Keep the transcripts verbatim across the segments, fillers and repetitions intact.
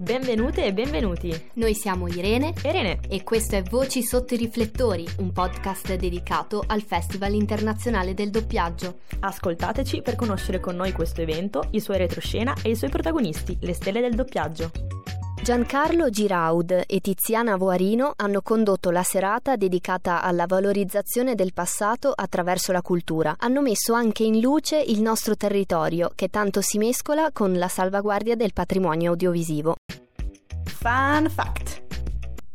Benvenute e benvenuti. Noi siamo Irene e Renè e questo è Voci sotto i riflettori, un podcast dedicato al Festival Internazionale del Doppiaggio. Ascoltateci per conoscere con noi questo evento, i suoi retroscena e i suoi protagonisti, le stelle del doppiaggio. Giancarlo Giraud e Tiziana Voarino hanno condotto la serata dedicata alla valorizzazione del passato attraverso la cultura. Hanno messo anche in luce il nostro territorio, che tanto si mescola con la salvaguardia del patrimonio audiovisivo. Fun fact: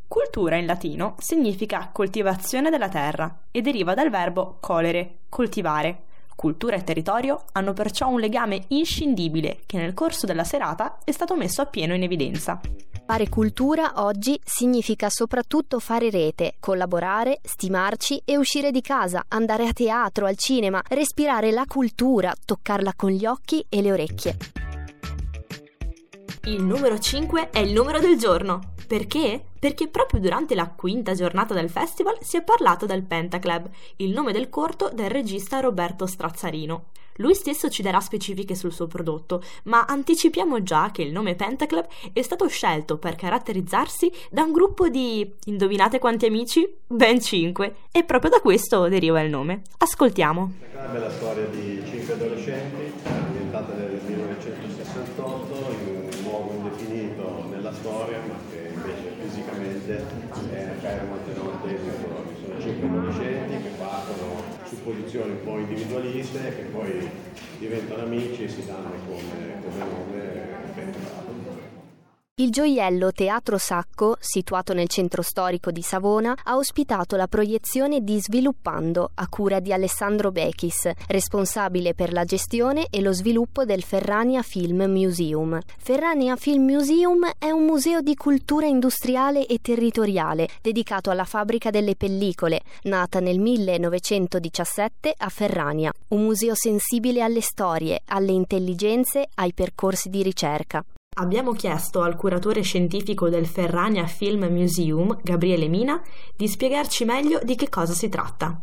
cultura in latino significa coltivazione della terra e deriva dal verbo colere, coltivare. Cultura e territorio hanno perciò un legame inscindibile che nel corso della serata è stato messo appieno in evidenza. Fare cultura oggi significa soprattutto fare rete, collaborare, stimarci e uscire di casa, andare a teatro, al cinema, respirare la cultura, toccarla con gli occhi e le orecchie. Il numero cinque è il numero del giorno. Perché? Perché proprio durante la quinta giornata del festival si è parlato del Pentaclub, il nome del corto del regista Roberto Strazzarino. Lui stesso ci darà specifiche sul suo prodotto, ma anticipiamo già che il nome Pentaclub è stato scelto per caratterizzarsi da un gruppo di, indovinate quanti amici? Ben cinque, e proprio da questo deriva il nome. Ascoltiamo. Pentaclub è la storia di cinque adolescenti, ambientata nel millenovecentosessantotto, in un luogo indefinito nella storia, ma che invece fisicamente era molte volte il sono cinque adolescenti che partono su posizioni un po' individualiste che poi diventano amici e si danno come, come nome Pentaclub. Il gioiello Teatro Sacco, situato nel centro storico di Savona, ha ospitato la proiezione di Sviluppando, a cura di Alessandro Bechis, responsabile per la gestione e lo sviluppo del Ferrania Film Museum. Ferrania Film Museum è un museo di cultura industriale e territoriale, dedicato alla fabbrica delle pellicole, nata nel millenovecentodiciassette a Ferrania. Un museo sensibile alle storie, alle intelligenze, ai percorsi di ricerca. Abbiamo chiesto al curatore scientifico del Ferrania Film Museum, Gabriele Mina, di spiegarci meglio di che cosa si tratta.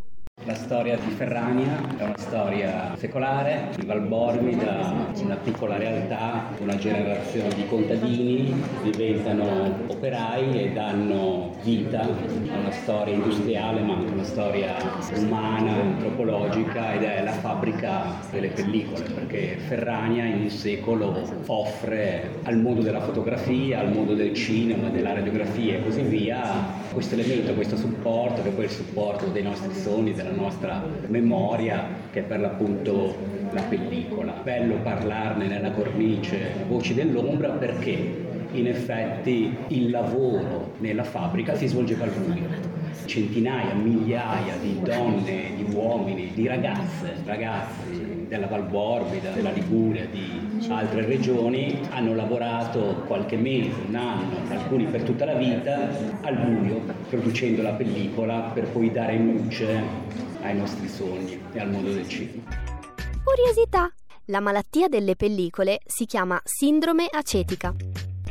La storia di Ferrania è una storia secolare, di Valbormida, una piccola realtà, una generazione di contadini diventano operai e danno vita a una storia industriale, ma anche una storia umana, antropologica, ed è la fabbrica delle pellicole, perché Ferrania in un secolo offre al mondo della fotografia, al mondo del cinema, della radiografia e così via, questo elemento, questo supporto, che poi è il supporto dei nostri sogni, della nostra memoria, che è per l'appunto la pellicola. Bello parlarne nella cornice Voci dell'Ombra, perché in effetti il lavoro nella fabbrica si svolgeva al buio. Centinaia, migliaia di donne, di uomini, di ragazze, ragazzi della Valbormida, della Liguria, di altre regioni hanno lavorato qualche mese, un anno, alcuni per tutta la vita, al buio, producendo la pellicola per poi dare luce ai nostri sogni e al mondo del cinema. Curiosità! La malattia delle pellicole si chiama sindrome acetica.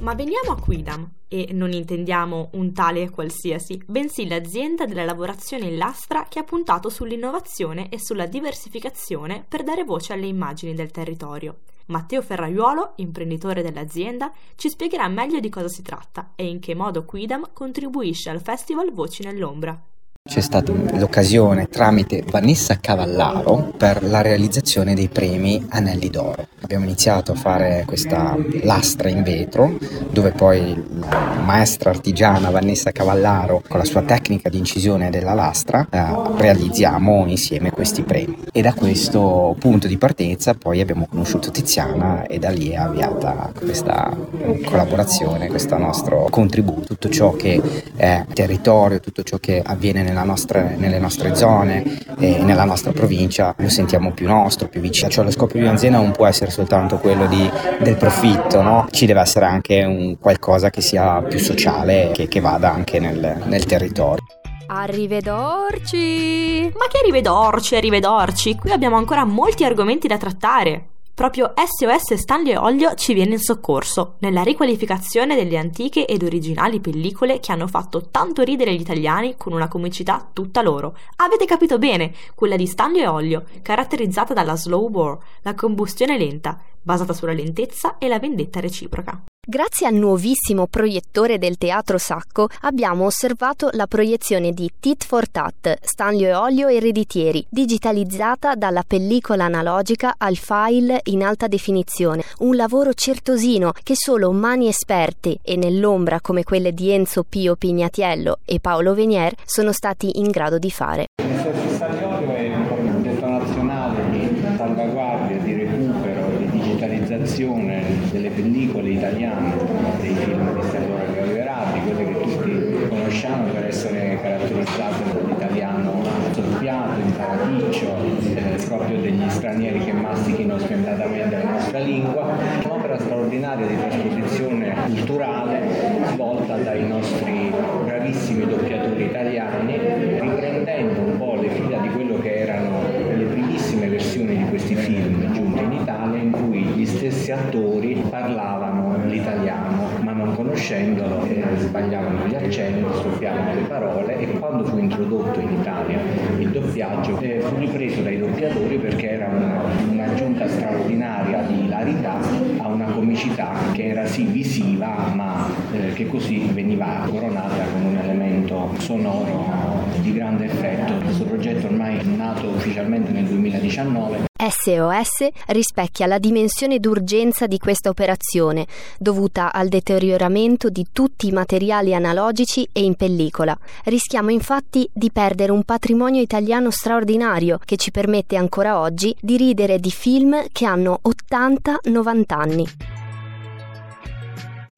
Ma veniamo a Quidam, e non intendiamo un tale qualsiasi, bensì l'azienda della lavorazione in lastra che ha puntato sull'innovazione e sulla diversificazione per dare voce alle immagini del territorio. Matteo Ferraiuolo, imprenditore dell'azienda, ci spiegherà meglio di cosa si tratta e in che modo Quidam contribuisce al festival Voci nell'Ombra. C'è stata l'occasione tramite Vanessa Cavallaro per la realizzazione dei premi Anelli d'Oro. Abbiamo iniziato a fare questa lastra in vetro, dove poi la maestra artigiana Vanessa Cavallaro, con la sua tecnica di incisione della lastra, eh, realizziamo insieme questi premi. E da questo punto di partenza poi abbiamo conosciuto Tiziana e da lì è avviata questa collaborazione, questo nostro contributo. Tutto ciò che è territorio, tutto ciò che avviene nella nostra, nelle nostre zone e nella nostra provincia lo sentiamo più nostro, più vicino. Cioè lo scopo di un'azienda non può essere soltanto quello di, del profitto, no? Ci deve essere anche un qualcosa che sia più sociale, che, che vada anche nel, nel territorio. Arrivederci! Ma che arrivederci, arrivederci! Qui abbiamo ancora molti argomenti da trattare. Proprio S O S Stanlio e Ollio ci viene in soccorso nella riqualificazione delle antiche ed originali pellicole che hanno fatto tanto ridere gli italiani con una comicità tutta loro. Avete capito bene, quella di Stanlio e Ollio, caratterizzata dalla slow burn, la combustione lenta, basata sulla lentezza e la vendetta reciproca. Grazie al nuovissimo proiettore del Teatro Sacco abbiamo osservato la proiezione di Tit for Tat, Stanlio e Ollio ereditieri, digitalizzata dalla pellicola analogica al file in alta definizione, un lavoro certosino che solo mani esperte e nell'ombra come quelle di Enzo Pio Pignatiello e Paolo Venier sono stati in grado di fare. Delle pellicole italiane, dei film di Salvatore Calderati, quelle che tutti conosciamo per essere caratterizzate dall'italiano soffiato, imparaticcio, eh, proprio degli stranieri che mastichino schiantatamente la nostra lingua. Un'opera straordinaria di trasposizione culturale svolta dai nostri bravissimi doppiatori italiani, riprendendo un po' le fila di quello che erano le primissime versioni di questi film giunti in Italia, in cui gli stessi attori parlavano l'italiano, ma non conoscendolo eh, sbagliavano gli accenti, soffiavano le parole, e quando fu introdotto in Italia il doppiaggio eh, fu ripreso dai doppiatori perché era una, un'aggiunta straordinaria di hilarità a una comicità che era sì visiva, ma eh, che così veniva coronata con un elemento sonoro di grande effetto. Questo progetto ormai è nato ufficialmente nel duemiladiciannove. S O S rispecchia la dimensione d'urgenza di questa operazione, dovuta al deterioramento di tutti i materiali analogici e in pellicola. Rischiamo infatti di perdere un patrimonio italiano straordinario che ci permette ancora oggi di ridere di film che hanno ottanta novanta anni.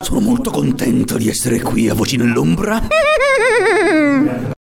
Sono molto contento di essere qui a Voci dell'Ombra.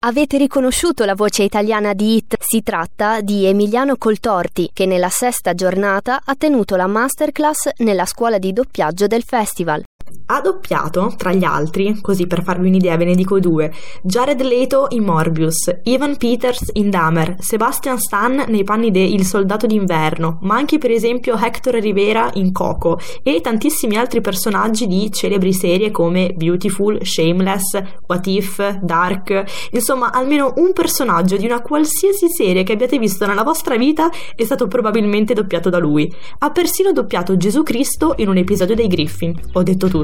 Avete riconosciuto la voce italiana di It? Si tratta di Emiliano Coltorti, che nella sesta giornata ha tenuto la masterclass nella scuola di doppiaggio del festival. Ha doppiato, tra gli altri, così per farvi un'idea ve ne dico due, Jared Leto in Morbius, Evan Peters in Dahmer, Sebastian Stan nei panni de Il Soldato d'Inverno, ma anche per esempio Hector Rivera in Coco e tantissimi altri personaggi di celebri serie come Beautiful, Shameless, What If, Dark. Insomma, almeno un personaggio di una qualsiasi serie che abbiate visto nella vostra vita è stato probabilmente doppiato da lui. Ha persino doppiato Gesù Cristo in un episodio dei Griffin. Ho detto tutto.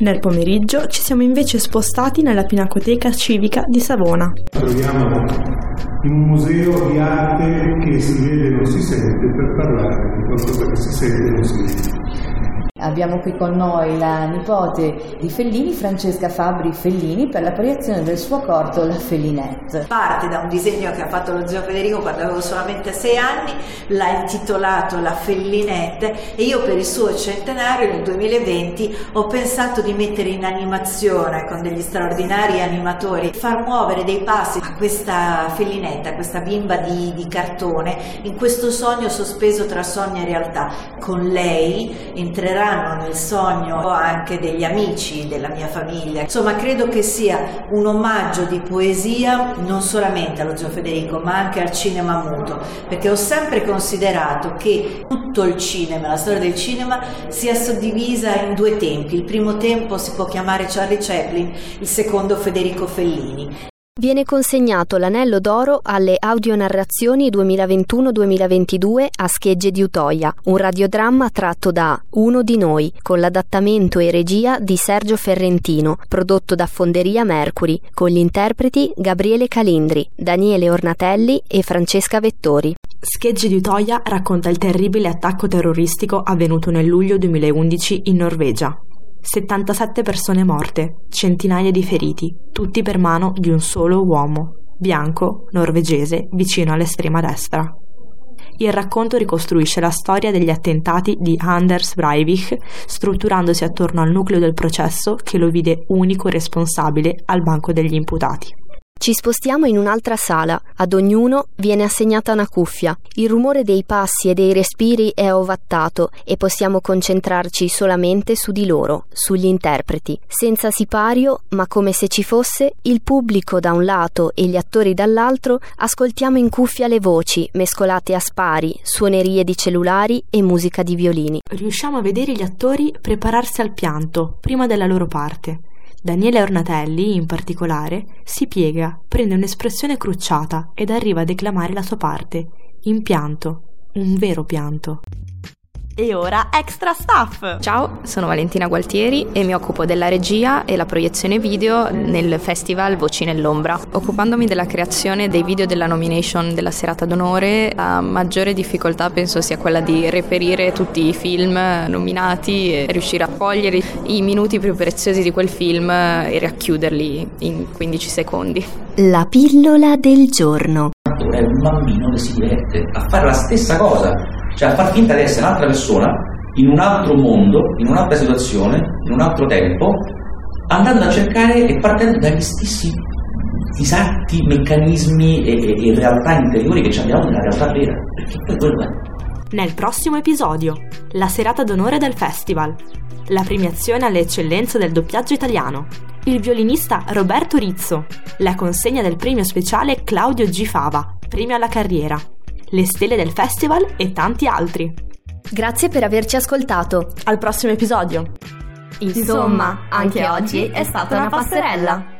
Nel pomeriggio ci siamo invece spostati nella Pinacoteca Civica di Savona. Troviamo in un museo di arte che si vede e non si sente, per parlare di qualcosa che si sente e non si vede. Abbiamo qui con noi la nipote di Fellini, Francesca Fabbri Fellini, per la proiezione del suo corto La Felinette. Parte da un disegno che ha fatto lo zio Federico quando avevo solamente sei anni, l'ha intitolato La Felinette, e io per il suo centenario nel duemilaventi ho pensato di mettere in animazione con degli straordinari animatori, far muovere dei passi a questa Felinette, a questa bimba di, di cartone, in questo sogno sospeso tra sogno e realtà. Con lei entrerà nel sogno anche degli amici della mia famiglia. Insomma, credo che sia un omaggio di poesia non solamente allo zio Federico, ma anche al cinema muto, perché ho sempre considerato che tutto il cinema, la storia del cinema, sia suddivisa in due tempi. Il primo tempo si può chiamare Charlie Chaplin, il secondo Federico Fellini. Viene consegnato l'anello d'oro alle audionarrazioni duemilaventuno duemilaventidue a Schegge di Utøya, un radiodramma tratto da Uno di noi, con l'adattamento e regia di Sergio Ferrentino, prodotto da Fonderia Mercury, con gli interpreti Gabriele Calindri, Daniele Ornatelli e Francesca Vettori. Schegge di Utøya racconta il terribile attacco terroristico avvenuto nel luglio duemilaundici in Norvegia. settantasette persone morte, centinaia di feriti, tutti per mano di un solo uomo, bianco, norvegese, vicino all'estrema destra. Il racconto ricostruisce la storia degli attentati di Anders Breivik, strutturandosi attorno al nucleo del processo che lo vide unico responsabile al banco degli imputati. Ci spostiamo in un'altra sala, ad ognuno viene assegnata una cuffia. Il rumore dei passi e dei respiri è ovattato e possiamo concentrarci solamente su di loro, sugli interpreti. Senza sipario, ma come se ci fosse, il pubblico da un lato e gli attori dall'altro, ascoltiamo in cuffia le voci, mescolate a spari, suonerie di cellulari e musica di violini. Riusciamo a vedere gli attori prepararsi al pianto, prima della loro parte. Daniele Ornatelli, in particolare, si piega, prende un'espressione crucciata ed arriva a declamare la sua parte, in pianto, un vero pianto. E ora Extra Staff! Ciao, sono Valentina Gualtieri e mi occupo della regia e la proiezione video nel festival Voci nell'Ombra. Occupandomi della creazione dei video della nomination della serata d'onore, la maggiore difficoltà penso sia quella di reperire tutti i film nominati e riuscire a cogliere i minuti più preziosi di quel film e racchiuderli in quindici secondi. La pillola del giorno. È un bambino che si diverte a fare la stessa cosa, cioè a far finta di essere un'altra persona, in un altro mondo, in un'altra situazione, in un altro tempo, andando a cercare e partendo dagli stessi esatti meccanismi e, e realtà interiori che abbiamo nella realtà vera, perché poi quello è. Nel prossimo episodio, la serata d'onore del festival, la premiazione alle eccellenze del doppiaggio italiano, il violinista Roberto Rizzo, la consegna del premio speciale Claudio G. Fava, premio alla carriera, le stelle del festival e tanti altri. Grazie per averci ascoltato. Al prossimo episodio. Insomma, anche oggi è stata una passerella.